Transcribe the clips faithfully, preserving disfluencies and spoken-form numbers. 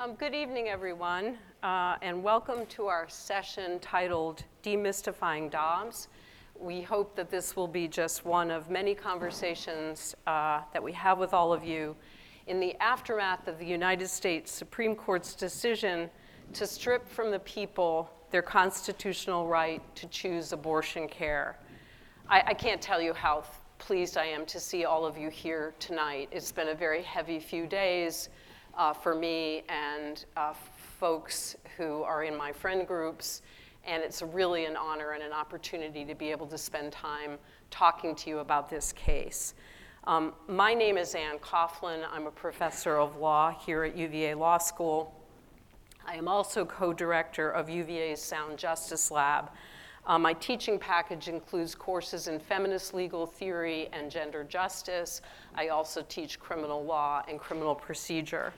Um, good evening, everyone, uh, and welcome to our session titled Demystifying Dobbs. We hope that this will be just one of many conversations uh, that we have with all of you in the aftermath of the United States Supreme Court's decision to strip from the people their constitutional right to choose abortion care. I, I can't tell you how th- pleased I am to see all of you here tonight. It's been a very heavy few days. Uh, for me and uh, folks who are in my friend groups. And it's really an honor and an opportunity to be able to spend time talking to you about this case. Um, my name is Ann Coughlin. I'm a professor of law here at U V A Law School. I am also co-director of U V A's Sound Justice Lab. Uh, my teaching package includes courses in feminist legal theory and gender justice. I also teach criminal law and criminal procedure.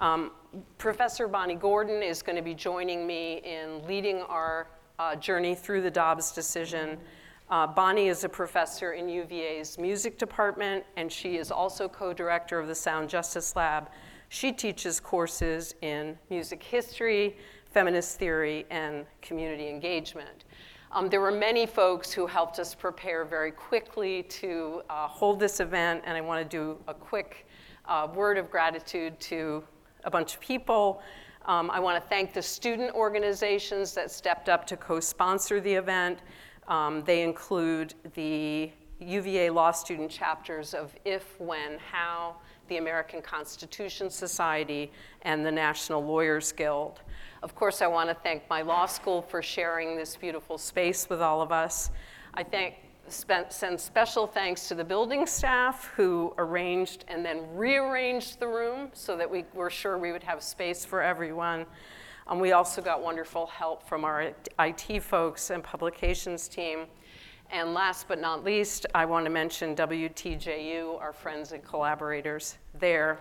Um, Professor Bonnie Gordon is going to be joining me in leading our uh, journey through the Dobbs decision. Uh, Bonnie is a professor in U V A's music department, and she is also co-director of the Sound Justice Lab. She teaches courses in music history, feminist theory, and community engagement. Um, there were many folks who helped us prepare very quickly to uh, hold this event, and I want to do a quick uh, word of gratitude to a bunch of people. Um, I want to thank the student organizations that stepped up to co-sponsor the event. Um, they include the U V A Law Student chapters of If, When, How, the American Constitution Society, and the National Lawyers Guild. Of course, I want to thank my law school for sharing this beautiful space with all of us. I thank, send special thanks to the building staff who arranged and then rearranged the room so that we were sure we would have space for everyone. Um, we also got wonderful help from our I T folks and publications team. And last but not least, I want to mention W T J U, our friends and collaborators there,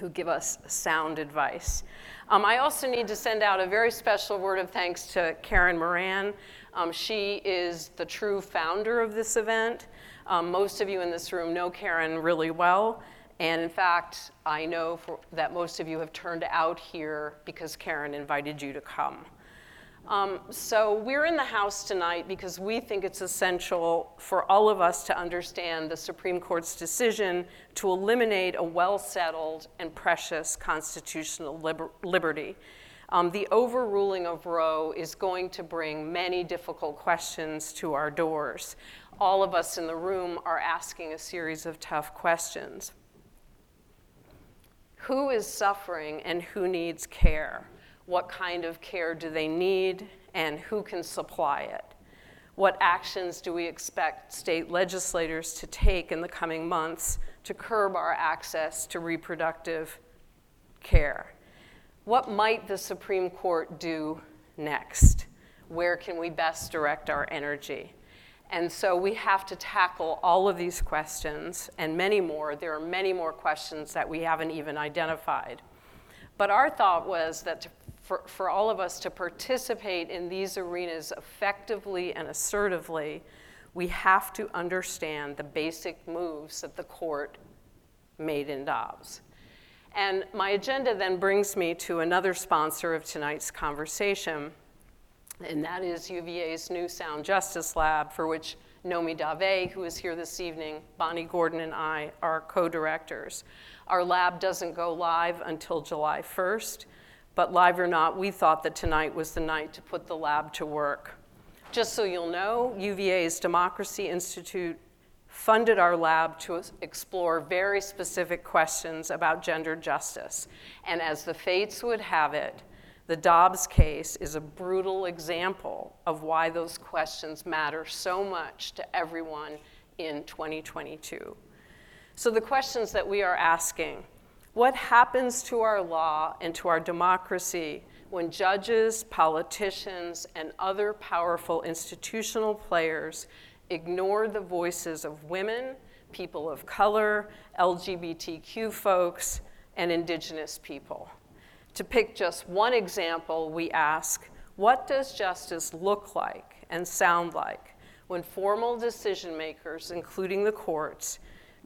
who give us sound advice. Um, I also need to send out a very special word of thanks to Karen Moran. Um, she is the true founder of this event. Um, most of you in this room know Karen really well. And in fact, I know for, that most of you have turned out here because Karen invited you to come. Um, so we're in the house tonight because we think it's essential for all of us to understand the Supreme Court's decision to eliminate a well-settled and precious constitutional liber- liberty. Um, the overruling of Roe is going to bring many difficult questions to our doors. All of us in the room are asking a series of tough questions. Who is suffering and who needs care? What kind of care do they need, and who can supply it? What actions do we expect state legislators to take in the coming months to curb our access to reproductive care? What might the Supreme Court do next? Where can we best direct our energy? And so we have to tackle all of these questions and many more. There are many more questions that we haven't even identified. But our thought was that to For, for all of us to participate in these arenas effectively and assertively, we have to understand the basic moves that the court made in Dobbs. And my agenda then brings me to another sponsor of tonight's conversation, and that is U V A's new Sound Justice Lab, for which Nomi Dave, who is here this evening, Bonnie Gordon, and I are co-directors. Our lab doesn't go live until July first. But live or not, we thought that tonight was the night to put the lab to work. Just so you'll know, U V A's Democracy Institute funded our lab to explore very specific questions about gender justice. And as the fates would have it, the Dobbs case is a brutal example of why those questions matter so much to everyone in twenty twenty-two. So the questions that we are asking: what happens to our law and to our democracy when judges, politicians, and other powerful institutional players ignore the voices of women, people of color, L G B T Q folks, and indigenous people? To pick just one example, we ask, what does justice look like and sound like when formal decision makers, including the courts,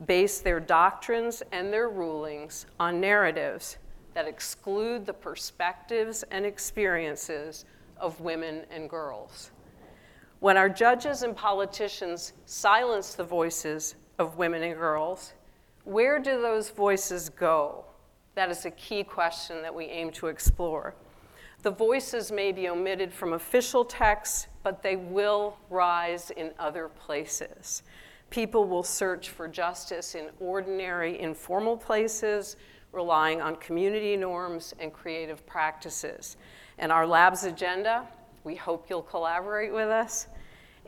base their doctrines and their rulings on narratives that exclude the perspectives and experiences of women and girls. When our judges and politicians silence the voices of women and girls, where do those voices go? That is a key question that we aim to explore. The voices may be omitted from official texts, but they will rise in other places. People will search for justice in ordinary, informal places, relying on community norms and creative practices. And our lab's agenda, we hope you'll collaborate with us,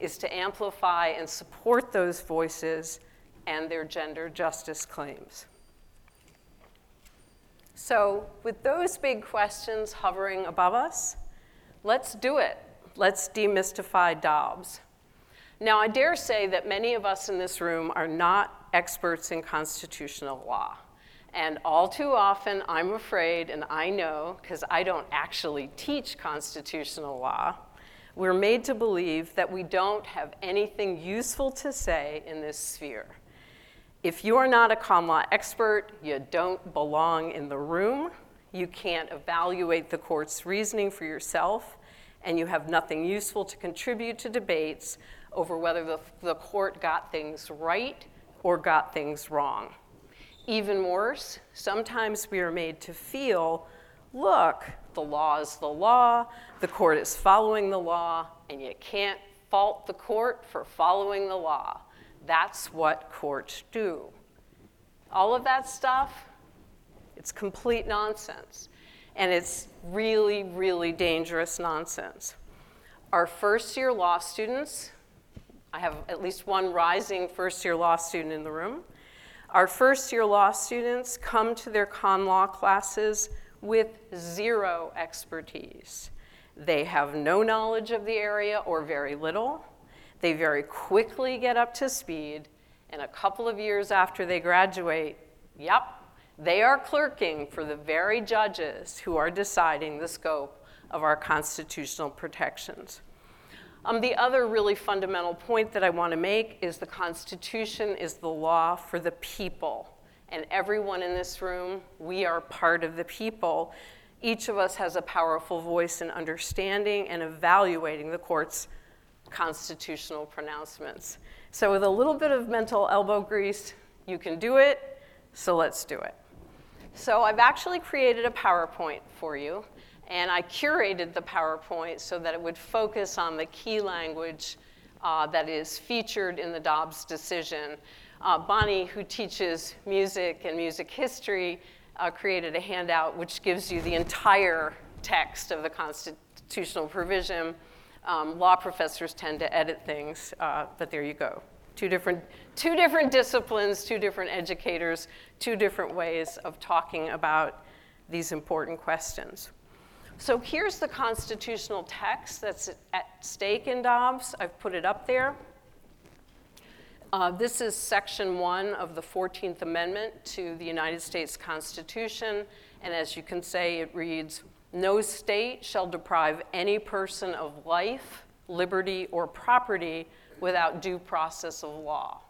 is to amplify and support those voices and their gender justice claims. So with those big questions hovering above us, let's do it. Let's demystify Dobbs. Now, I dare say that many of us in this room are not experts in constitutional law. And all too often, I'm afraid, and I know, because I don't actually teach constitutional law, we're made to believe that we don't have anything useful to say in this sphere. If you are not a common law expert, you don't belong in the room, you can't evaluate the court's reasoning for yourself, and you have nothing useful to contribute to debates over whether the, the court got things right or got things wrong. Even worse, sometimes we are made to feel, look, the law is the law, the court is following the law, and you can't fault the court for following the law. That's what courts do. All of that stuff, it's complete nonsense. And it's really, really dangerous nonsense. Our first-year law students, I have at least one rising first-year law student in the room, our first-year law students come to their con law classes with zero expertise. They have no knowledge of the area or very little. They very quickly get up to speed, and a couple of years after they graduate, yep, they are clerking for the very judges who are deciding the scope of our constitutional protections. Um, the other really fundamental point that I want to make is the Constitution is the law for the people. And everyone in this room, we are part of the people. Each of us has a powerful voice in understanding and evaluating the court's constitutional pronouncements. So with a little bit of mental elbow grease, you can do it, so let's do it. So I've actually created a PowerPoint for you. And I curated the PowerPoint so that it would focus on the key language uh, that is featured in the Dobbs decision. Uh, Bonnie, who teaches music and music history, uh, created a handout which gives you the entire text of the constitutional provision. Um, law professors tend to edit things, uh, but there you go. Two different, two different disciplines, two different educators, two different ways of talking about these important questions. So here's the constitutional text that's at stake in Dobbs. I've put it up there. Uh, this is section one of the fourteenth Amendment to the United States Constitution. And as you can say, it reads, "No state shall deprive any person of life, liberty, or property without due process of law."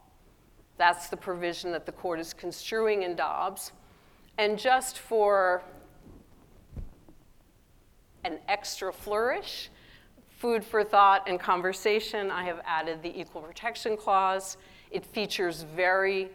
That's the provision that the court is construing in Dobbs. And just for an extra flourish, food for thought and conversation, I have added the Equal Protection Clause. It features very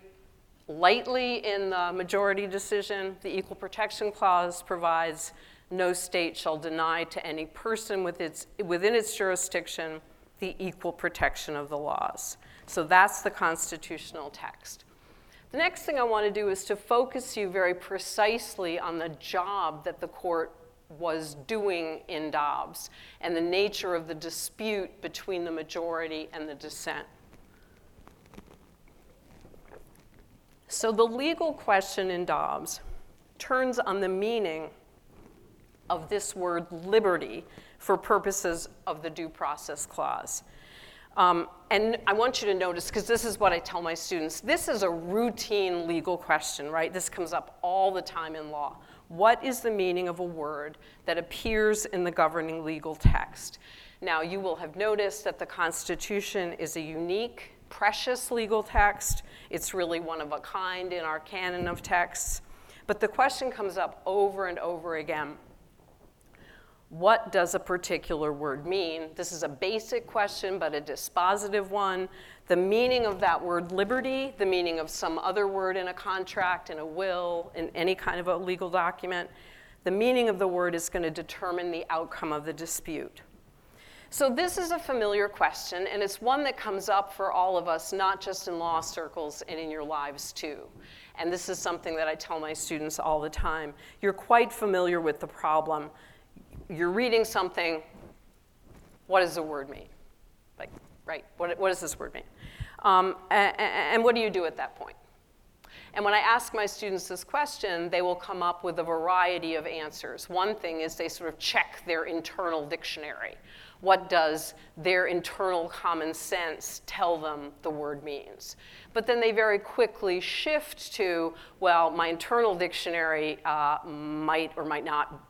lightly in the majority decision. The Equal Protection Clause provides no state shall deny to any person with its, within its jurisdiction the equal protection of the laws. So that's the constitutional text. The next thing I want to do is to focus you very precisely on the job that the court was doing in Dobbs and the nature of the dispute between the majority and the dissent. So the legal question in Dobbs turns on the meaning of this word liberty for purposes of the Due Process Clause. Um, and I want you to notice, because this is what I tell my students, this is a routine legal question, right? This comes up all the time in law. What is the meaning of a word that appears in the governing legal text? Now, you will have noticed that the Constitution is a unique, precious legal text. It's really one of a kind in our canon of texts. But the question comes up over and over again. What does a particular word mean? This is a basic question, but a dispositive one. The meaning of that word liberty, the meaning of some other word in a contract, in a will, in any kind of a legal document, the meaning of the word is going to determine the outcome of the dispute. So this is a familiar question, and it's one that comes up for all of us, not just in law circles and in your lives too. And this is something that I tell my students all the time. You're quite familiar with the problem. You're reading something, what does the word mean? Like, right, what, what does this word mean? Um, and, and what do you do at that point? And when I ask my students this question, they will come up with a variety of answers. One thing is they sort of check their internal dictionary. What does their internal common sense tell them the word means? But then they very quickly shift to, well, my internal dictionary uh, might or might not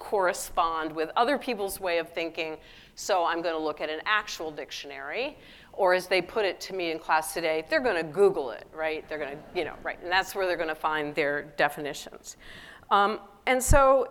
correspond with other people's way of thinking, so I'm going to look at an actual dictionary. Or as they put it to me in class today, they're going to Google it, right? They're going to, you know, right, and that's where they're going to find their definitions. Um, and so,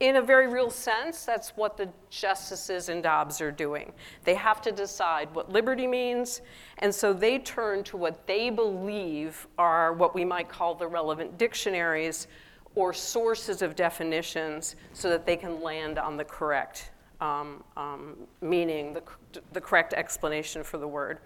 in a very real sense, that's what the justices in Dobbs are doing. They have to decide what liberty means, and so they turn to what they believe are what we might call the relevant dictionaries or sources of definitions so that they can land on the correct um, um, meaning, the, the correct explanation for the word.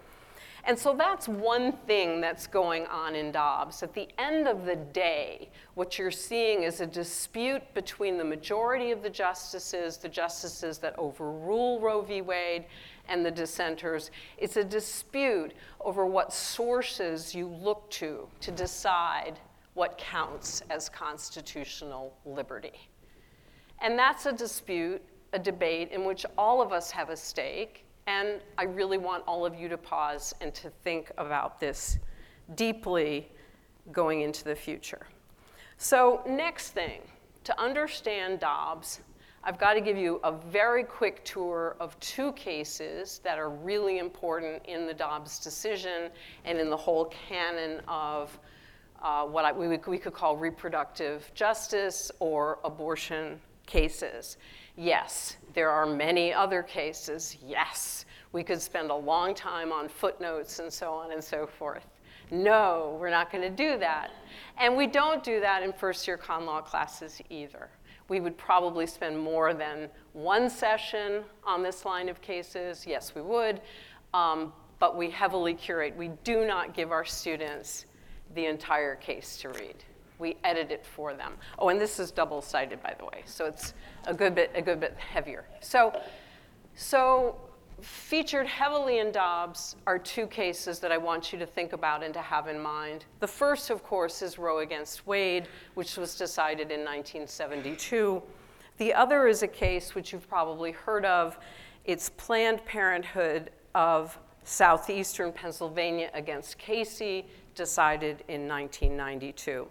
And so that's one thing that's going on in Dobbs. At the end of the day, what you're seeing is a dispute between the majority of the justices, the justices that overrule Roe v. Wade, and the dissenters. It's a dispute over what sources you look to to decide what counts as constitutional liberty. And that's a dispute, a debate in which all of us have a stake. And I really want all of you to pause and to think about this deeply going into the future. So next thing, to understand Dobbs, I've got to give you a very quick tour of two cases that are really important in the Dobbs decision and in the whole canon of uh, what I, we, we could call reproductive justice or abortion cases. Yes, there are many other cases. Yes, we could spend a long time on footnotes and so on and so forth. No, we're not going to do that. And we don't do that in first-year con law classes either. We would probably spend more than one session on this line of cases. Yes, we would. Um, but we heavily curate. We do not give our students the entire case to read. We edit it for them. Oh, and this is double-sided, by the way, so it's a good bit a good bit heavier. So, so featured heavily in Dobbs are two cases that I want you to think about and to have in mind. The first, of course, is Roe against Wade, which was decided in nineteen seventy-two. The other is a case which you've probably heard of. It's Planned Parenthood of Southeastern Pennsylvania against Casey, decided in nineteen ninety-two.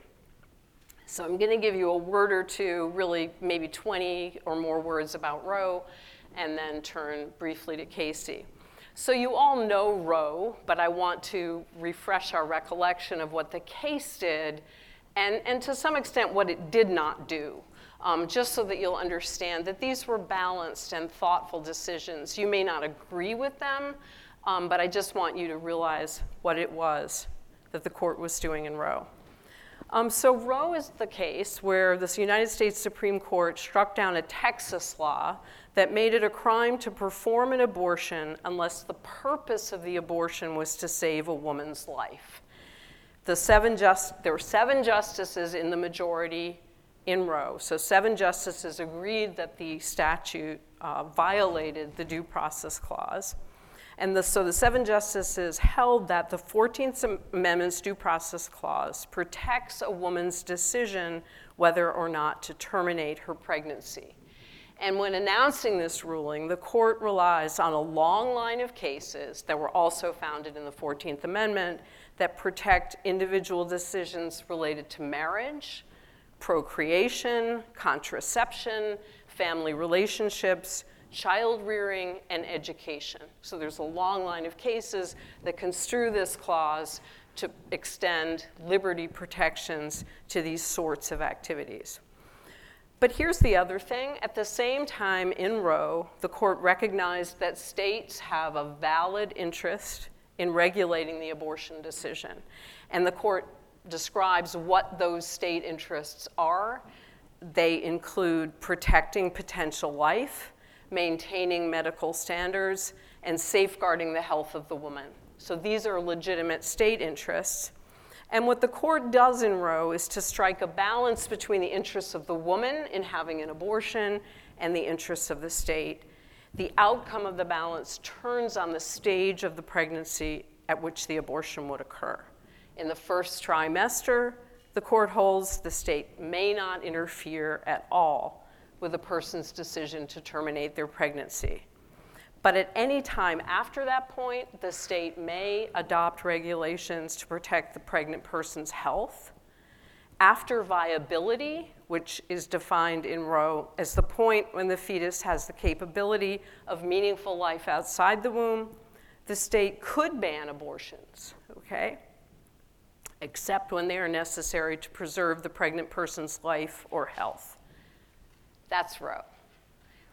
So I'm going to give you a word or two, really maybe twenty or more words about Roe, and then turn briefly to Casey. So you all know Roe, but I want to refresh our recollection of what the case did and, and to some extent what it did not do, um, just so that you'll understand that these were balanced and thoughtful decisions. You may not agree with them, um, but I just want you to realize what it was that the court was doing in Roe. Um, so Roe is the case where the United States Supreme Court struck down a Texas law that made it a crime to perform an abortion unless the purpose of the abortion was to save a woman's life. The seven just, there were seven justices in the majority in Roe. So seven justices agreed that the statute uh, violated the Due Process Clause. And the, so the seven justices held that the fourteenth Amendment's Due Process Clause protects a woman's decision whether or not to terminate her pregnancy. And when announcing this ruling, the court relies on a long line of cases that were also founded in the fourteenth Amendment that protect individual decisions related to marriage, procreation, contraception, family relationships, child rearing, and education. So there's a long line of cases that construe this clause to extend liberty protections to these sorts of activities. But here's the other thing. At the same time in Roe, the court recognized that states have a valid interest in regulating the abortion decision. And the court describes what those state interests are. They include protecting potential life, maintaining medical standards, and safeguarding the health of the woman. So these are legitimate state interests. And what the court does in Roe is to strike a balance between the interests of the woman in having an abortion and the interests of the state. The outcome of the balance turns on the stage of the pregnancy at which the abortion would occur. In the first trimester, the court holds the state may not interfere at all with a person's decision to terminate their pregnancy. But at any time after that point, the state may adopt regulations to protect the pregnant person's health. After viability, which is defined in Roe as the point when the fetus has the capability of meaningful life outside the womb, the state could ban abortions, okay? Except when they are necessary to preserve the pregnant person's life or health. That's Roe.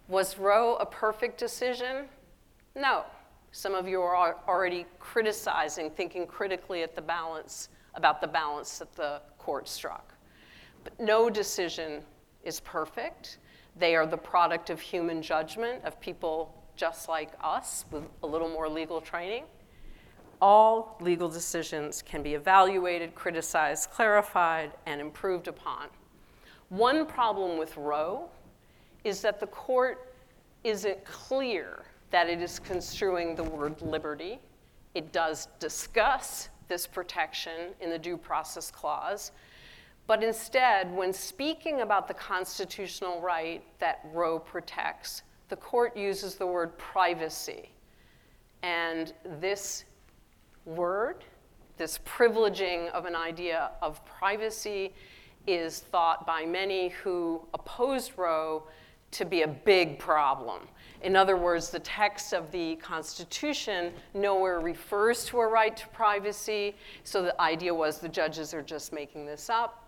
Was Roe a perfect decision? No. Some of you are already criticizing, thinking critically at the balance, about the balance that the court struck. But no decision is perfect. They are the product of human judgment, of people just like us with a little more legal training. All legal decisions can be evaluated, criticized, clarified, and improved upon. One problem with Roe is that the court isn't clear that it is construing the word liberty. It does discuss this protection in the Due Process Clause, but instead, when speaking about the constitutional right that Roe protects, the court uses the word privacy. And this word, this privileging of an idea of privacy, is thought by many who opposed Roe to be a big problem. In other words, the text of the Constitution nowhere refers to a right to privacy, so the idea was the judges are just making this up.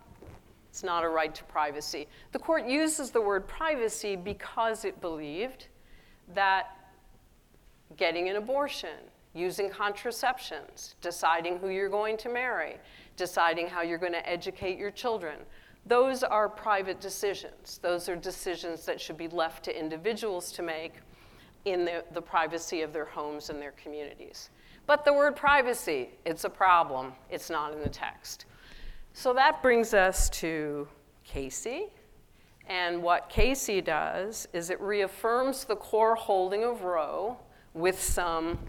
It's not a right to privacy. The court uses the word privacy because it believed that getting an abortion, using contraceptions, deciding who you're going to marry, deciding how you're going to educate your children, those are private decisions. Those are decisions that should be left to individuals to make in the, the privacy of their homes and their communities. But the word privacy, it's a problem. It's not in the text. So that brings us to Casey. And what Casey does is it reaffirms the core holding of Roe with some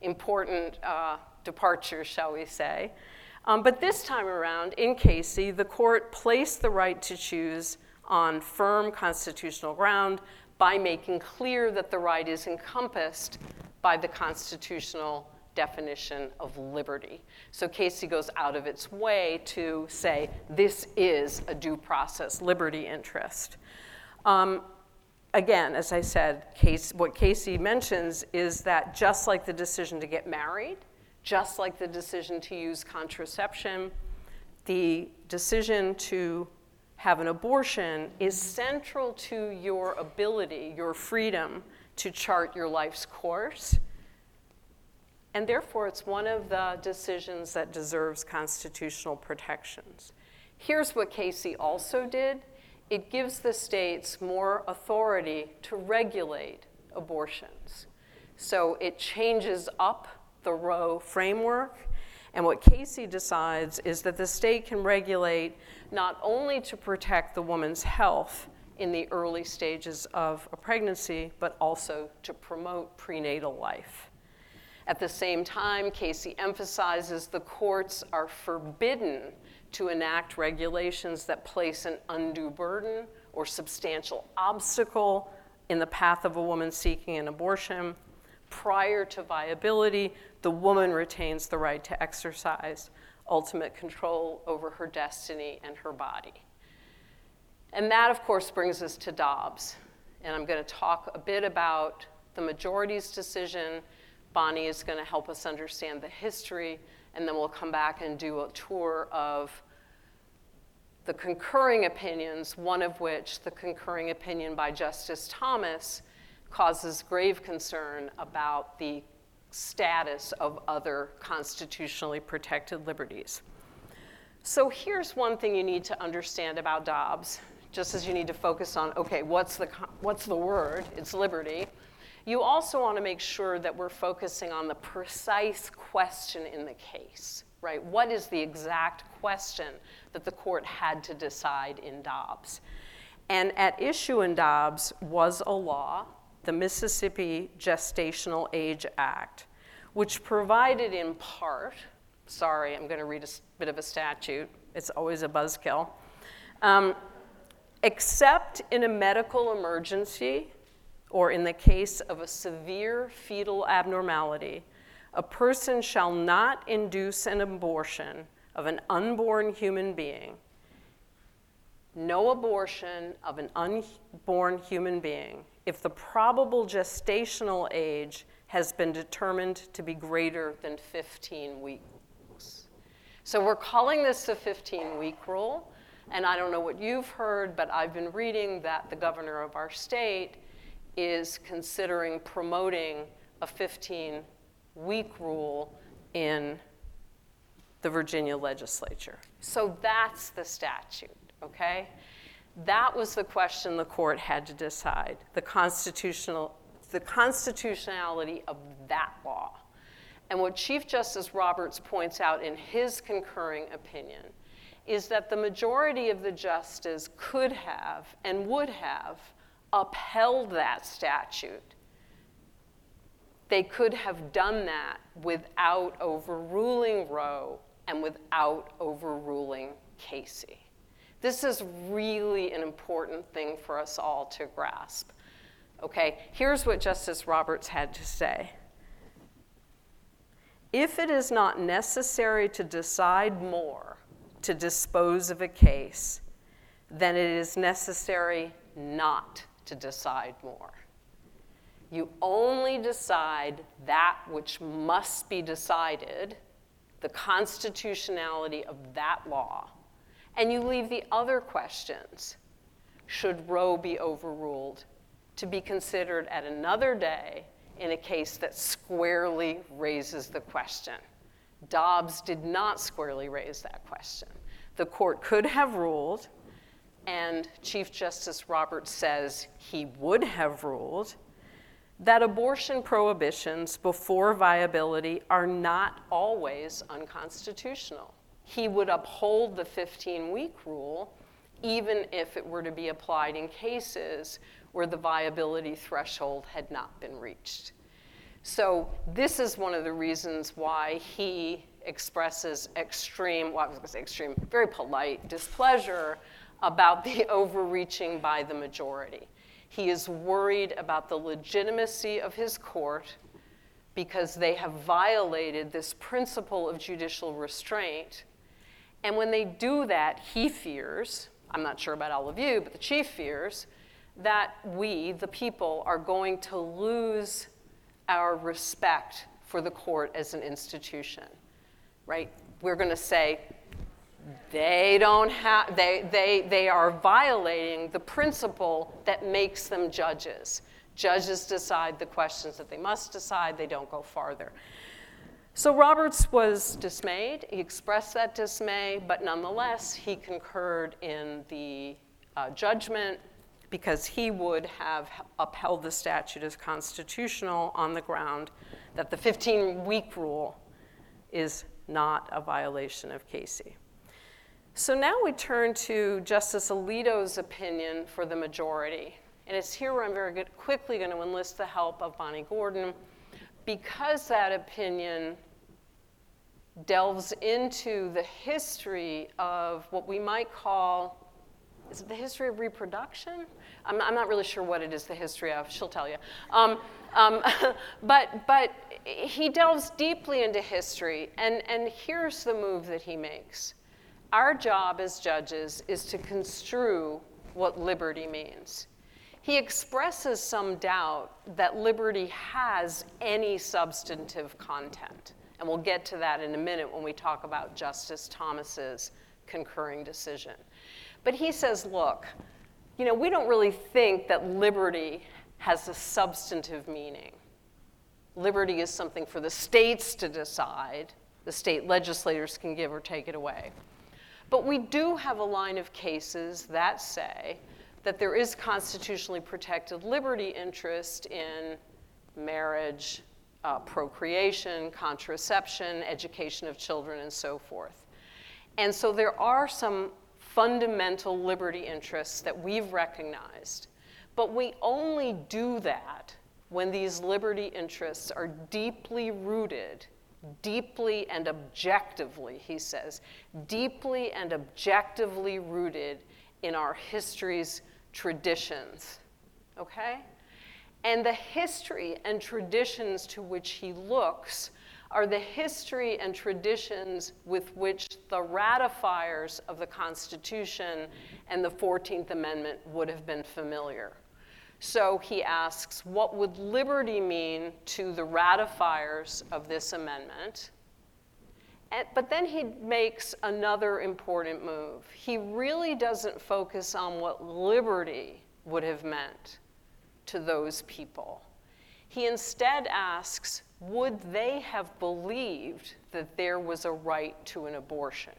important uh, departures, shall we say. Um, but this time around, in Casey, the court placed the right to choose on firm constitutional ground by making clear that the right is encompassed by the constitutional definition of liberty. So Casey goes out of its way to say this is a due process liberty interest. Um, Again, as I said, Casey, what Casey mentions is that just like the decision to get married, just like the decision to use contraception, the decision to have an abortion is central to your ability, your freedom to chart your life's course. And therefore, it's one of the decisions that deserves constitutional protections. Here's what Casey also did. It gives the states more authority to regulate abortions. So it changes up the Roe framework. And what Casey decides is that the state can regulate not only to protect the woman's health in the early stages of a pregnancy, but also to promote prenatal life. At the same time, Casey emphasizes the courts are forbidden to enact regulations that place an undue burden or substantial obstacle in the path of a woman seeking an abortion. Prior to viability, the woman retains the right to exercise ultimate control over her destiny and her body. And that, of course, brings us to Dobbs. And I'm going to talk a bit about the majority's decision. Bonnie is going to help us understand the history and then we'll come back and do a tour of the concurring opinions, one of which, the concurring opinion by Justice Thomas, causes grave concern about the status of other constitutionally protected liberties. So here's one thing you need to understand about Dobbs, just as you need to focus on, okay, what's the what's the word? It's liberty. You also want to make sure that we're focusing on the precise question in the case, right? What is the exact question that the court had to decide in Dobbs? And at issue in Dobbs was a law, the Mississippi Gestational Age Act, which provided in part, sorry, I'm going to read a bit of a statute. It's always a buzzkill. Um, except in a medical emergency or in the case of a severe fetal abnormality, a person shall not induce an abortion of an unborn human being. No abortion of an unborn human being if the probable gestational age has been determined to be greater than fifteen weeks. So we're calling this the fifteen-week rule, and I don't know what you've heard, but I've been reading that the governor of our state is considering promoting a fifteen-week rule in the Virginia legislature. So that's the statute, okay? That was the question the court had to decide, the constitutional, the constitutionality of that law. And what Chief Justice Roberts points out in his concurring opinion is that the majority of the justices could have and would have upheld that statute. They could have done that without overruling Roe and without overruling Casey. This is really an important thing for us all to grasp. Okay, here's what Justice Roberts had to say. If it is not necessary to decide more to dispose of a case, then it is necessary not to decide more. You only decide that which must be decided, the constitutionality of that law, and you leave the other questions, should Roe be overruled, to be considered at another day in a case that squarely raises the question. Dobbs did not squarely raise that question. The court could have ruled, and Chief Justice Roberts says he would have ruled, that abortion prohibitions before viability are not always unconstitutional. He would uphold the fifteen-week rule even if it were to be applied in cases where the viability threshold had not been reached. So this is one of the reasons why he expresses extreme, well, I was going to say extreme, very polite displeasure about the overreaching by the majority. He is worried about the legitimacy of his court because they have violated this principle of judicial restraint. And when they do that, he fears, I'm not sure about all of you, but the chief fears, that we, the people, are going to lose our respect for the court as an institution, right? We're going to say, They don't have, they, they, they are violating the principle that makes them judges. Judges decide the questions that they must decide, they don't go farther. So Roberts was dismayed, he expressed that dismay, but nonetheless, he concurred in the uh, judgment because he would have upheld the statute as constitutional on the ground that the fifteen-week rule is not a violation of Casey. So now we turn to Justice Alito's opinion for the majority. And it's here where I'm very good, quickly going to enlist the help of Bonnie Gordon, because that opinion delves into the history of what we might call, is it the history of reproduction? I'm, I'm not really sure what it is the history of, she'll tell you. Um, um, but, but he delves deeply into history, and, and here's the move that he makes. Our job as judges is to construe what liberty means. He expresses some doubt that liberty has any substantive content. And we'll get to that in a minute when we talk about Justice Thomas's concurring decision. But he says, look, you know, we don't really think that liberty has a substantive meaning. Liberty is something for the states to decide. The state legislators can give or take it away. But we do have a line of cases that say that there is constitutionally protected liberty interest in marriage, uh, procreation, contraception, education of children, and so forth. And so there are some fundamental liberty interests that we've recognized. But we only do that when these liberty interests are deeply rooted, deeply and objectively, he says, deeply and objectively rooted in our history's traditions, okay? And the history and traditions to which he looks are the history and traditions with which the ratifiers of the Constitution and the fourteenth Amendment would have been familiar. So he asks, what would liberty mean to the ratifiers of this amendment? And, but then he makes another important move. He really doesn't focus on what liberty would have meant to those people. He instead asks, would they have believed that there was a right to an abortion?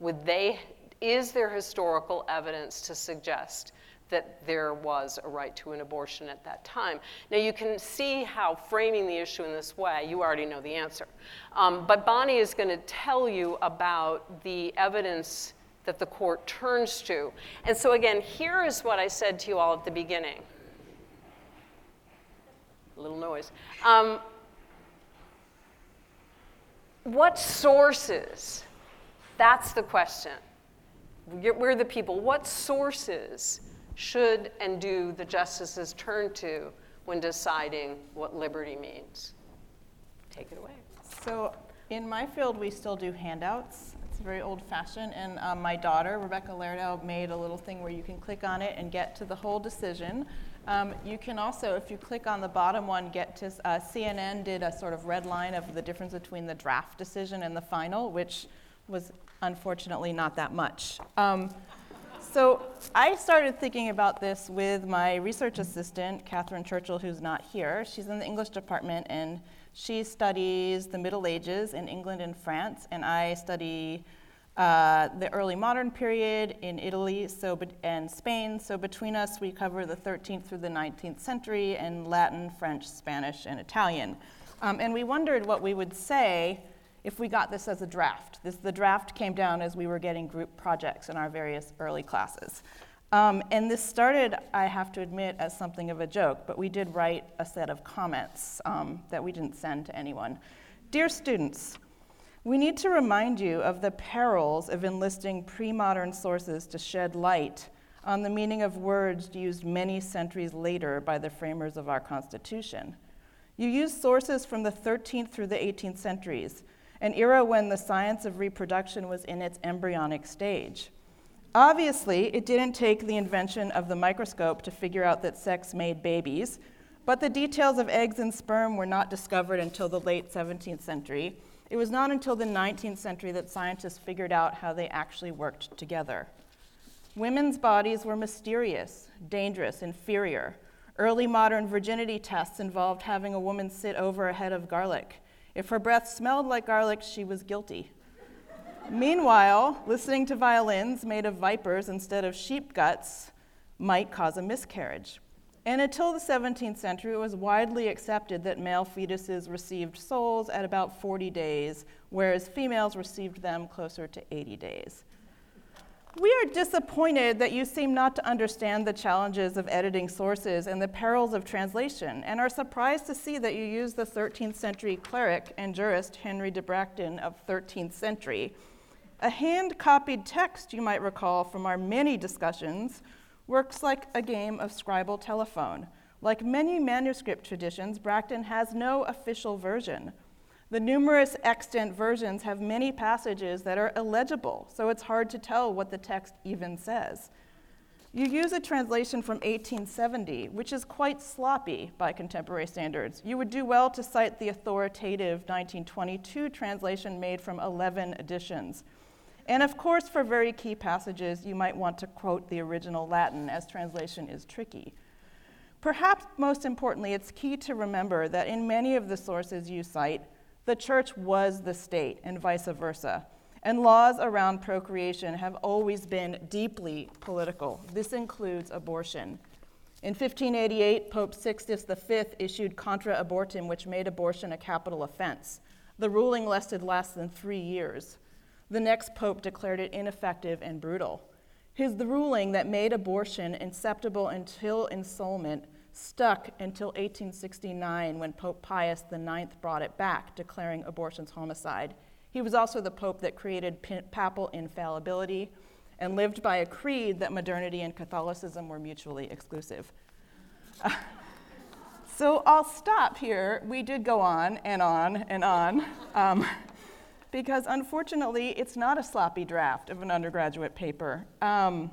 Would they, is there historical evidence to suggest that there was a right to an abortion at that time? Now, you can see how framing the issue in this way, you already know the answer. Um, but Bonnie is going to tell you about the evidence that the court turns to. And so again, here is what I said to you all at the beginning. A little noise. Um, what sources? That's the question. We're the people. What sources should and do the justices turn to when deciding what liberty means? Take it away. So in my field, we still do handouts. It's very old-fashioned. And um, my daughter, Rebecca Laredo, made a little thing where you can click on it and get to the whole decision. Um, you can also, if you click on the bottom one, get to uh, C N N did a sort of red line of the difference between the draft decision and the final, which was unfortunately not that much. Um, So I started thinking about this with my research assistant, Catherine Churchill, who's not here. She's in the English department, and she studies the Middle Ages in England and France, and I study uh, the early modern period in Italy so be- and Spain. So between us, we cover the thirteenth through the nineteenth century in Latin, French, Spanish, and Italian. Um, and we wondered what we would say if we got this as a draft. This, the draft came down as we were getting group projects in our various early classes. Um, and this started, I have to admit, as something of a joke, but we did write a set of comments um, that we didn't send to anyone. Dear students, we need to remind you of the perils of enlisting pre-modern sources to shed light on the meaning of words used many centuries later by the framers of our Constitution. You use sources from the thirteenth through the eighteenth centuries, an era when the science of reproduction was in its embryonic stage. Obviously, it didn't take the invention of the microscope to figure out that sex made babies, but the details of eggs and sperm were not discovered until the late seventeenth century. It was not until the nineteenth century that scientists figured out how they actually worked together. Women's bodies were mysterious, dangerous, inferior. Early modern virginity tests involved having a woman sit over a head of garlic. If her breath smelled like garlic, she was guilty. Meanwhile, listening to violins made of vipers instead of sheep guts might cause a miscarriage. And until the seventeenth century, it was widely accepted that male fetuses received souls at about forty days, whereas females received them closer to eighty days. We are disappointed that you seem not to understand the challenges of editing sources and the perils of translation, and are surprised to see that you use the thirteenth century cleric and jurist Henry de Bracton of thirteenth century. A hand-copied text, you might recall from our many discussions, works like a game of scribal telephone. Like many manuscript traditions, Bracton has no official version. The numerous extant versions have many passages that are illegible, so it's hard to tell what the text even says. You use a translation from eighteen seventy, which is quite sloppy by contemporary standards. You would do well to cite the authoritative nineteen twenty-two translation made from eleven editions. And of course, for very key passages, you might want to quote the original Latin, as translation is tricky. Perhaps most importantly, it's key to remember that in many of the sources you cite, the church was the state and vice versa. And laws around procreation have always been deeply political. This includes abortion. In fifteen eighty-eight, Pope Sixtus V issued Contra Abortum, which made abortion a capital offense. The ruling lasted less than three years. The next pope declared it ineffective and brutal. His the ruling that made abortion acceptable until ensoulment stuck until eighteen sixty-nine, when Pope Pius the ninth brought it back, declaring abortions homicide. He was also the pope that created papal infallibility and lived by a creed that modernity and Catholicism were mutually exclusive. Uh, so I'll stop here. We did go on and on and on, um, because unfortunately, it's not a sloppy draft of an undergraduate paper. Um,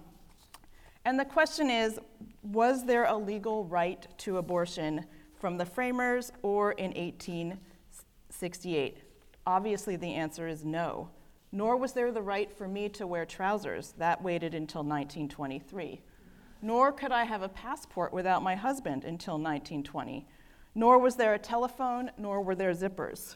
and the question is, was there a legal right to abortion from the framers or in eighteen sixty-eight? Obviously, the answer is no. Nor was there the right for me to wear trousers. That waited until nineteen twenty-three. Nor could I have a passport without my husband until nineteen twenty. Nor was there a telephone, nor were there zippers.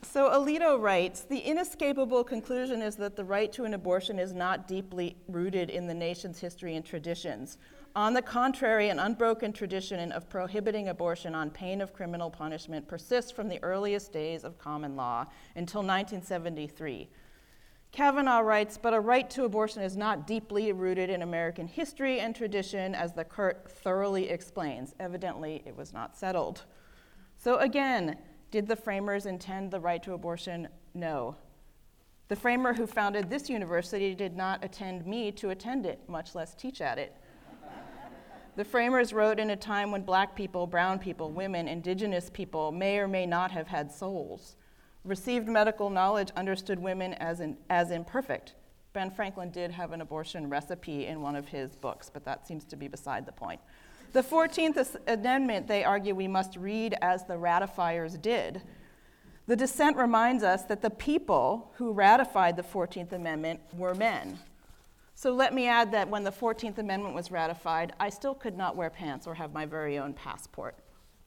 So Alito writes, the inescapable conclusion is that the right to an abortion is not deeply rooted in the nation's history and traditions. On the contrary, an unbroken tradition of prohibiting abortion on pain of criminal punishment persists from the earliest days of common law until nineteen seventy-three. Kavanaugh writes, but a right to abortion is not deeply rooted in American history and tradition, as the court thoroughly explains. Evidently, it was not settled. So again, did the framers intend the right to abortion? No. The framer who founded this university did not attend me to attend it, much less teach at it. The framers wrote in a time when black people, brown people, women, indigenous people may or may not have had souls. Received medical knowledge understood women as, in, as imperfect. Ben Franklin did have an abortion recipe in one of his books, but that seems to be beside the point. The fourteenth Amendment, they argue, we must read as the ratifiers did. The dissent reminds us that the people who ratified the fourteenth Amendment were men. So let me add that when the fourteenth Amendment was ratified, I still could not wear pants or have my very own passport.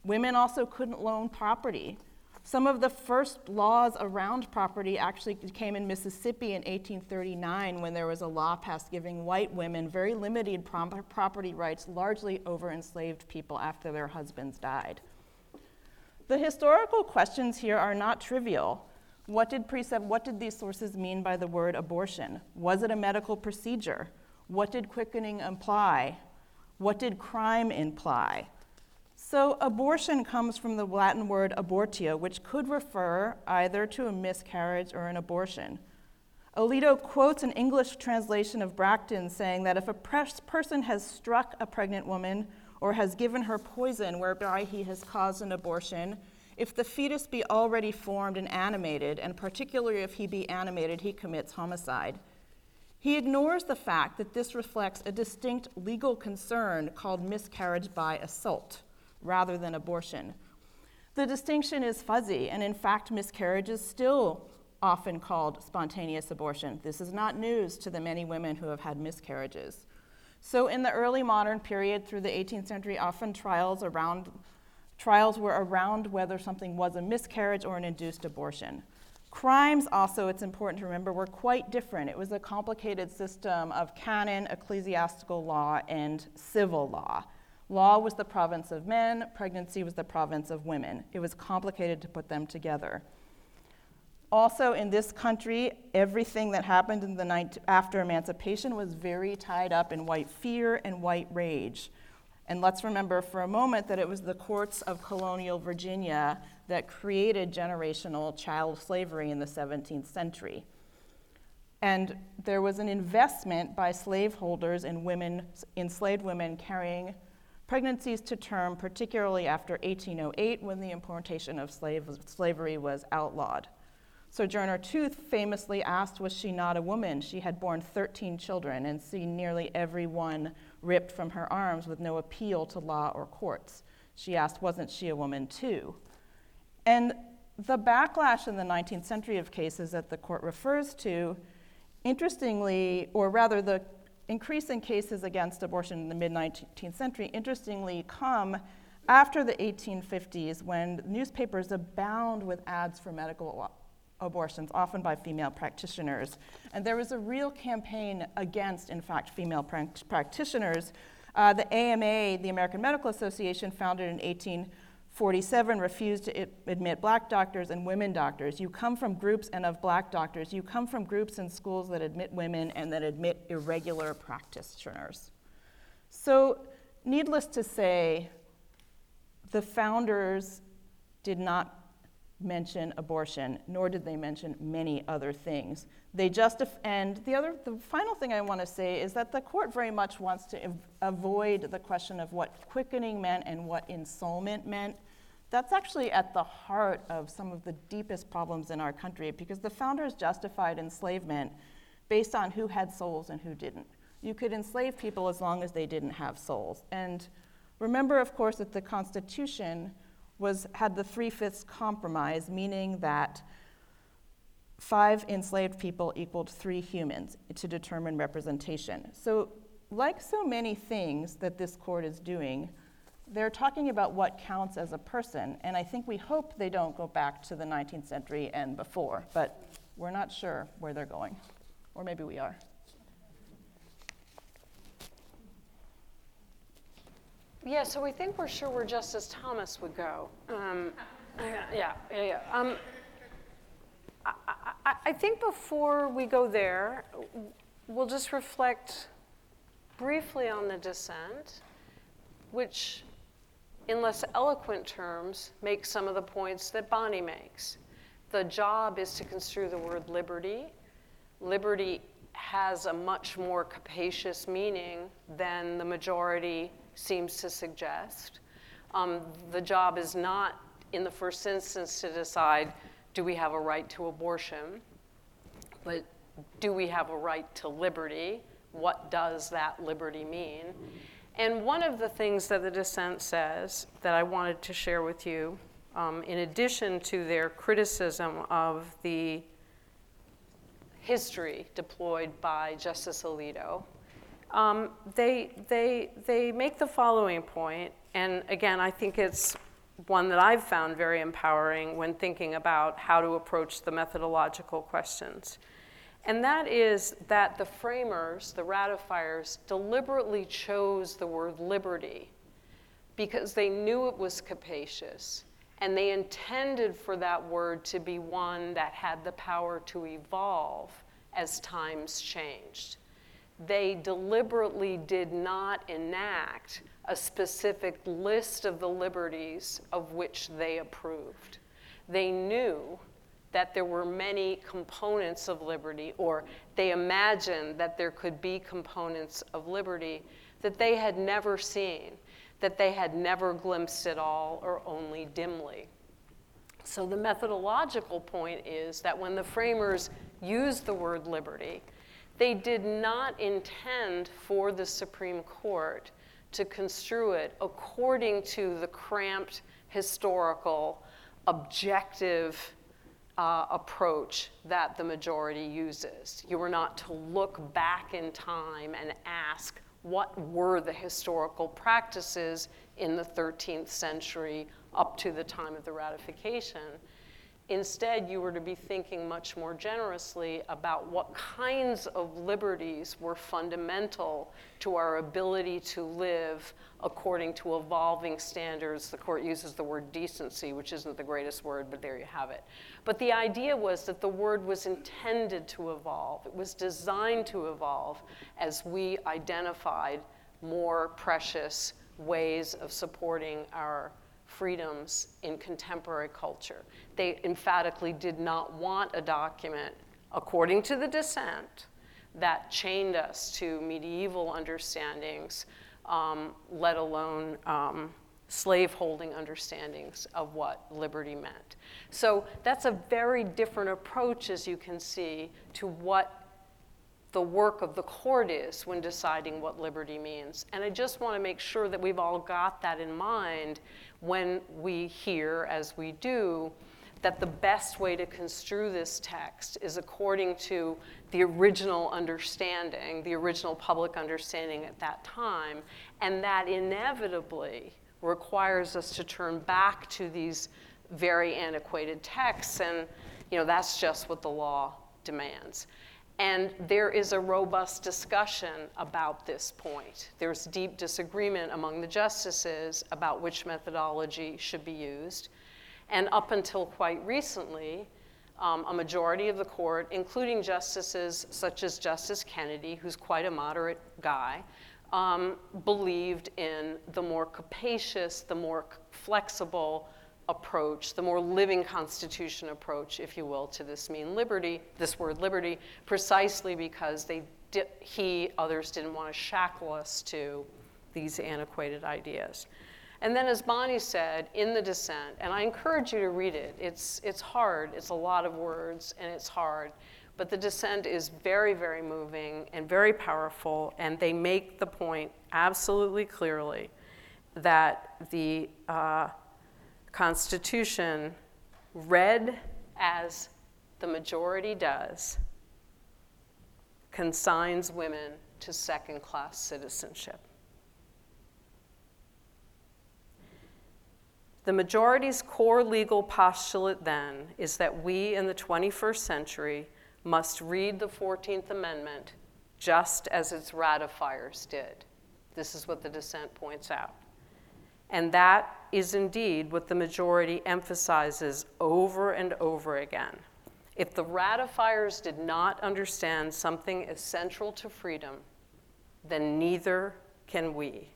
Women also couldn't loan property. Some of the first laws around property actually came in Mississippi in eighteen thirty-nine, when there was a law passed giving white women very limited prom- property rights, largely over enslaved people after their husbands died. The historical questions here are not trivial. What did precept, what did these sources mean by the word abortion? Was it a medical procedure? What did quickening imply? What did crime imply? So abortion comes from the Latin word abortio, which could refer either to a miscarriage or an abortion. Alito quotes an English translation of Bracton saying that if a person has struck a pregnant woman or has given her poison whereby he has caused an abortion, if the fetus be already formed and animated, and particularly if he be animated, he commits homicide. He ignores the fact that this reflects a distinct legal concern called miscarriage by assault, rather than abortion. The distinction is fuzzy, and in fact, miscarriage is still often called spontaneous abortion. This is not news to the many women who have had miscarriages. So in the early modern period through the eighteenth century, often trials around Trials were around whether something was a miscarriage or an induced abortion. Crimes also, it's important to remember, were quite different. It was a complicated system of canon, ecclesiastical law, and civil law. Law was the province of men, pregnancy was the province of women. It was complicated to put them together. Also in this country, everything that happened in the night after emancipation was very tied up in white fear and white rage. And let's remember for a moment that it was the courts of colonial Virginia that created generational child slavery in the seventeenth century. And there was an investment by slaveholders in women, enslaved women carrying pregnancies to term, particularly after eighteen oh eight, when the importation of slave, slavery was outlawed. Sojourner Truth famously asked, was she not a woman? She had borne thirteen children and seen nearly every one ripped from her arms with no appeal to law or courts. She asked, wasn't she a woman too? And the backlash in the nineteenth century of cases that the court refers to, interestingly, or rather the increase in cases against abortion in the mid-nineteenth century, interestingly come after the eighteen fifties, when newspapers abound with ads for medical abortions, often by female practitioners. And there was a real campaign against, in fact, female pr- practitioners. Uh, the A M A, the American Medical Association, founded in eighteen forty-seven, refused to it- admit black doctors and women doctors. You come from groups and of black doctors. You come from groups and schools that admit women and that admit irregular practitioners. So, needless to say, the founders did not mention abortion, nor did they mention many other things. They just, and the other, the final thing I want to say is that the court very much wants to ev- avoid the question of what quickening meant and what ensoulment meant. That's actually at the heart of some of the deepest problems in our country, because the founders justified enslavement based on who had souls and who didn't. You could enslave people as long as they didn't have souls. And remember, of course, that the Constitution was had the three-fifths compromise, meaning that five enslaved people equaled three humans to determine representation. So, like so many things that this court is doing, they're talking about what counts as a person, and I think we hope they don't go back to the nineteenth century and before, but we're not sure where they're going, or maybe we are. Yeah, so we think we're sure where Justice Thomas would go. Um, yeah, yeah, yeah. yeah. Um, I, I, I think before we go there, we'll just reflect briefly on the dissent, which, in less eloquent terms, makes some of the points that Bonnie makes. The job is to construe the word liberty. Liberty has a much more capacious meaning than the majority seems to suggest. Um, the job is not, in the first instance, to decide, do we have a right to abortion? But do we have a right to liberty? What does that liberty mean? And one of the things that the dissent says that I wanted to share with you, um, in addition to their criticism of the history deployed by Justice Alito, Um, they they they make the following point, and again, I think it's one that I've found very empowering when thinking about how to approach the methodological questions. And that is that the framers, the ratifiers, deliberately chose the word liberty because they knew it was capacious, and they intended for that word to be one that had the power to evolve as times changed. They deliberately did not enact a specific list of the liberties of which they approved. They knew that there were many components of liberty, or they imagined that there could be components of liberty that they had never seen, that they had never glimpsed at all or only dimly. So the methodological point is that when the framers used the word liberty, they did not intend for the Supreme Court to construe it according to the cramped, historical, objective uh, approach that the majority uses. You were not to look back in time and ask, what were the historical practices in the thirteenth century up to the time of the ratification? Instead, you were to be thinking much more generously about what kinds of liberties were fundamental to our ability to live according to evolving standards. The court uses the word decency, which isn't the greatest word, but there you have it. But the idea was that the word was intended to evolve. It was designed to evolve as we identified more precious ways of supporting our freedoms in contemporary culture. They emphatically did not want a document, according to the dissent, that chained us to medieval understandings, um, let alone um, slaveholding understandings of what liberty meant. So that's a very different approach, as you can see, to what the work of the court is when deciding what liberty means. And I just want to make sure that we've all got that in mind when we hear, as we do, that the best way to construe this text is according to the original understanding, the original public understanding at that time, and that inevitably requires us to turn back to these very antiquated texts, and you know that's just what the law demands. And there is a robust discussion about this point. There's deep disagreement among the justices about which methodology should be used. And up until quite recently, um, a majority of the court, including justices such as Justice Kennedy, who's quite a moderate guy, um, believed in the more capacious, the more flexible approach, the more living Constitution approach, if you will, to this mean liberty, this word liberty, precisely because they di- he, others didn't want to shackle us to these antiquated ideas. And then, as Bonnie said in the dissent, and I encourage you to read it, it's, it's hard, it's a lot of words, and it's hard, but the dissent is very, very moving and very powerful, and they make the point absolutely clearly that the uh, Constitution, read as the majority does, consigns women to second-class citizenship. The majority's core legal postulate, then, is that we in the twenty-first century must read the fourteenth Amendment just as its ratifiers did. This is what the dissent points out. And that is indeed what the majority emphasizes over and over again. If the ratifiers did not understand something as central to freedom, then neither can we.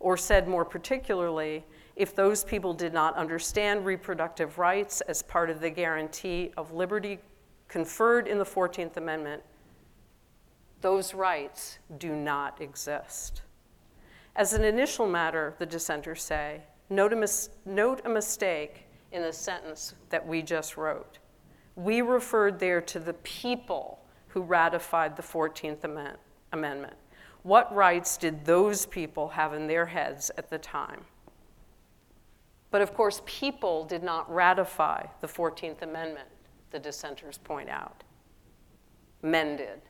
Or said more particularly, if those people did not understand reproductive rights as part of the guarantee of liberty conferred in the fourteenth Amendment, those rights do not exist. As an initial matter, the dissenters say, note a, mis- note a mistake in the sentence that we just wrote. We referred there to the people who ratified the fourteenth Amen- Amendment. What rights did those people have in their heads at the time? But of course, people did not ratify the fourteenth Amendment, the dissenters point out. Men did.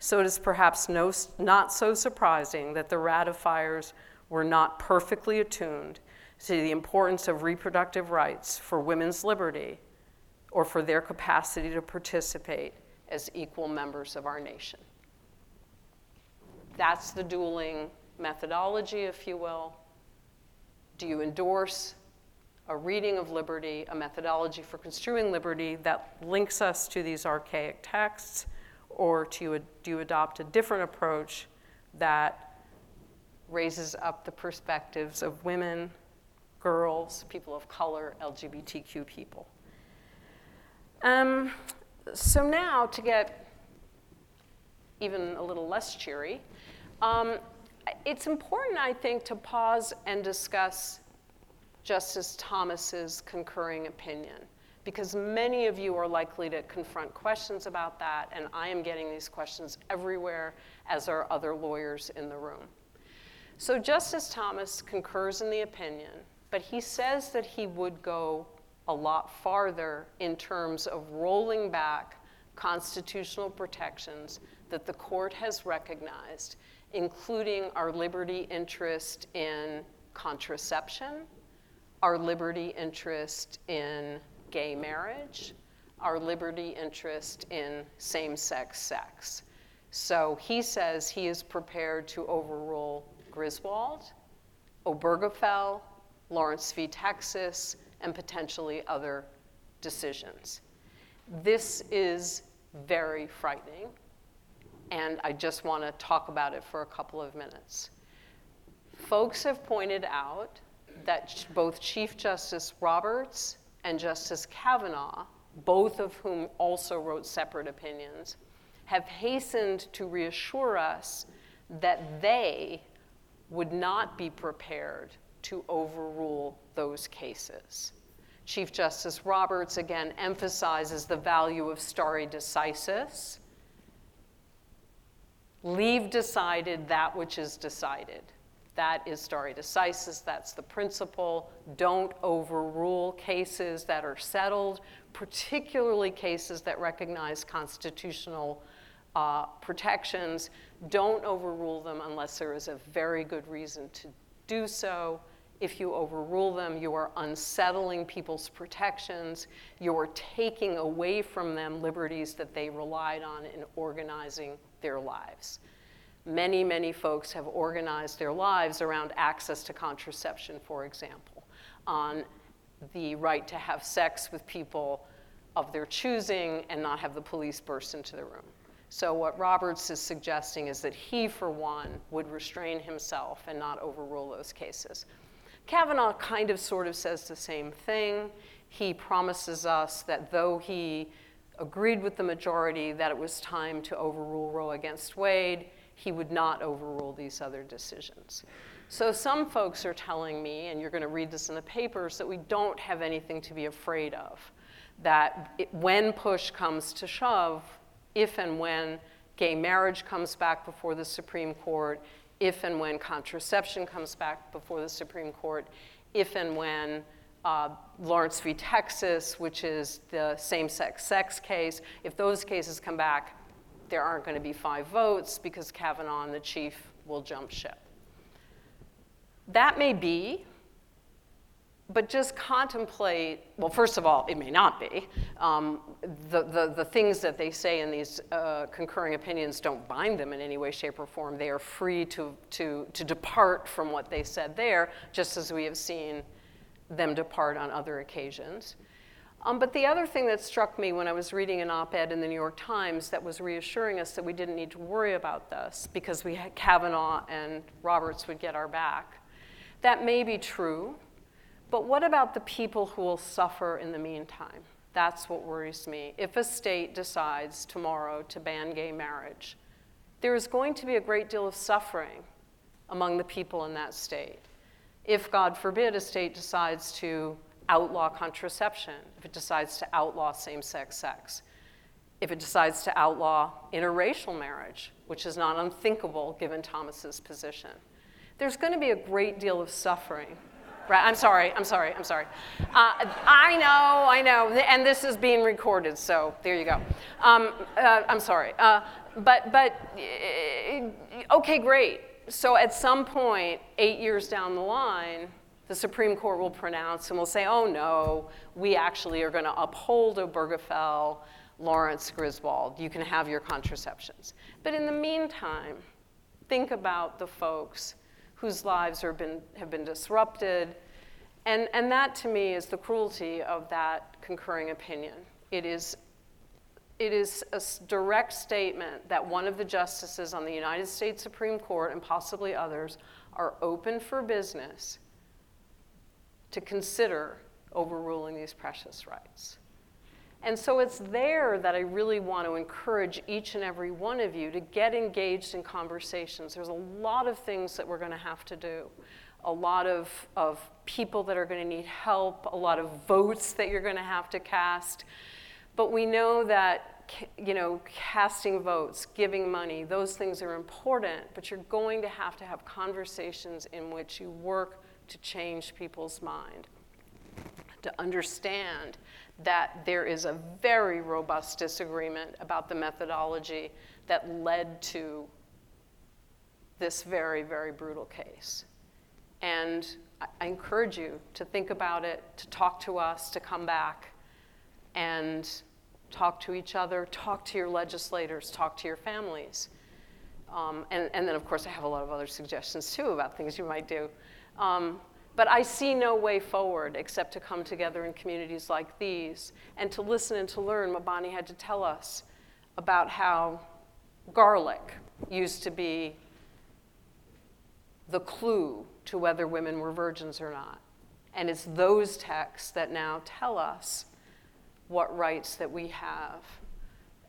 So it is perhaps no, not so surprising that the ratifiers were not perfectly attuned to the importance of reproductive rights for women's liberty or for their capacity to participate as equal members of our nation. That's the dueling methodology, if you will. Do you endorse a reading of liberty, a methodology for construing liberty that links us to these archaic texts? Or do you adopt a different approach that raises up the perspectives of women, girls, people of color, L G B T Q people? Um, so now, to get even a little less cheery, um, it's important, I think, to pause and discuss Justice Thomas's concurring opinion, because many of you are likely to confront questions about that, and I am getting these questions everywhere, as are other lawyers in the room. So Justice Thomas concurs in the opinion, but he says that he would go a lot farther in terms of rolling back constitutional protections that the court has recognized, including our liberty interest in contraception, our liberty interest in gay marriage, our liberty interest in same-sex sex. So he says he is prepared to overrule Griswold, Obergefell, Lawrence v. Texas, and potentially other decisions. This is very frightening, and I just want to talk about it for a couple of minutes. Folks have pointed out that both Chief Justice Roberts and Justice Kavanaugh, both of whom also wrote separate opinions, have hastened to reassure us that they would not be prepared to overrule those cases. Chief Justice Roberts, again, emphasizes the value of stare decisis. Leave decided that which is decided. That is stare decisis. That's the principle. Don't overrule cases that are settled, particularly cases that recognize constitutional uh, protections. Don't overrule them unless there is a very good reason to do so. If you overrule them, you are unsettling people's protections. You are taking away from them liberties that they relied on in organizing their lives. Many, many folks have organized their lives around access to contraception, for example, on the right to have sex with people of their choosing and not have the police burst into the room. So what Roberts is suggesting is that he, for one, would restrain himself and not overrule those cases. Kavanaugh kind of sort of says the same thing. He promises us that though he agreed with the majority that it was time to overrule Roe against Wade, he would not overrule these other decisions. So some folks are telling me, and you're going to read this in the papers, that we don't have anything to be afraid of, that it, when push comes to shove, if and when gay marriage comes back before the Supreme Court, if and when contraception comes back before the Supreme Court, if and when uh, Lawrence v. Texas, which is the same-sex sex case, if those cases come back, there aren't going to be five votes because Kavanaugh and the chief will jump ship. That may be, but just contemplate, well, first of all, it may not be. Um, the, the, the things that they say in these uh, concurring opinions don't bind them in any way, shape, or form. They are free to, to, to depart from what they said there, just as we have seen them depart on other occasions. Um, but the other thing that struck me when I was reading an op-ed in the New York Times that was reassuring us that we didn't need to worry about this because we had Kavanaugh and Roberts would get our back. That may be true. But what about the people who will suffer in the meantime? That's what worries me. If a state decides tomorrow to ban gay marriage, there is going to be a great deal of suffering among the people in that state. If, God forbid, a state decides to outlaw contraception, if it decides to outlaw same-sex sex, if it decides to outlaw interracial marriage, which is not unthinkable given Thomas's position, there's going to be a great deal of suffering. Right. I'm sorry, I'm sorry, I'm sorry. Uh, I know, I know, and this is being recorded, so there you go. Um, uh, I'm sorry, uh, but, but uh, okay, great. So at some point, eight years down the line, the Supreme Court will pronounce and will say, oh no, we actually are going to uphold Obergefell, Lawrence, Griswold. You can have your contraceptions. But in the meantime, think about the folks whose lives have been, have been disrupted. And, and that, to me, is the cruelty of that concurring opinion. It is, it is a direct statement that one of the justices on the United States Supreme Court, and possibly others, are open for business to consider overruling these precious rights. And so it's there that I really want to encourage each and every one of you to get engaged in conversations. There's a lot of things that we're going to have to do, a lot of, of people that are going to need help, a lot of votes that you're going to have to cast. But we know that, you know, casting votes, giving money, those things are important, but you're going to have to have conversations in which you work to change people's mind, to understand that there is a very robust disagreement about the methodology that led to this very, very brutal case. And I encourage you to think about it, to talk to us, to come back and talk to each other, talk to your legislators, talk to your families. Um, and, and then, of course, I have a lot of other suggestions, too, about things you might do. Um, But I see no way forward except to come together in communities like these and to listen and to learn what Bonnie had to tell us about how garlic used to be the clue to whether women were virgins or not. And it's those texts that now tell us what rights that we have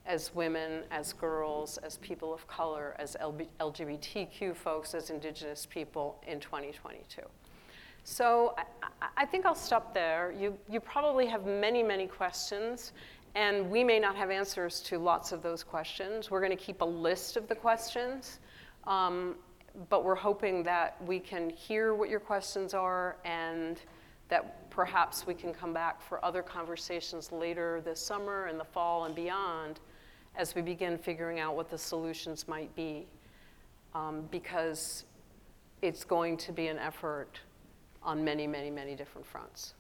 as women, as girls, as people of color, as L G B T Q folks, as indigenous people in twenty twenty-two. So I, I think I'll stop there. You, you probably have many, many questions, and we may not have answers to lots of those questions. We're going to keep a list of the questions, um, but we're hoping that we can hear what your questions are and that perhaps we can come back for other conversations later this summer and the fall and beyond as we begin figuring out what the solutions might be, um, because it's going to be an effort on many, many, many different fronts.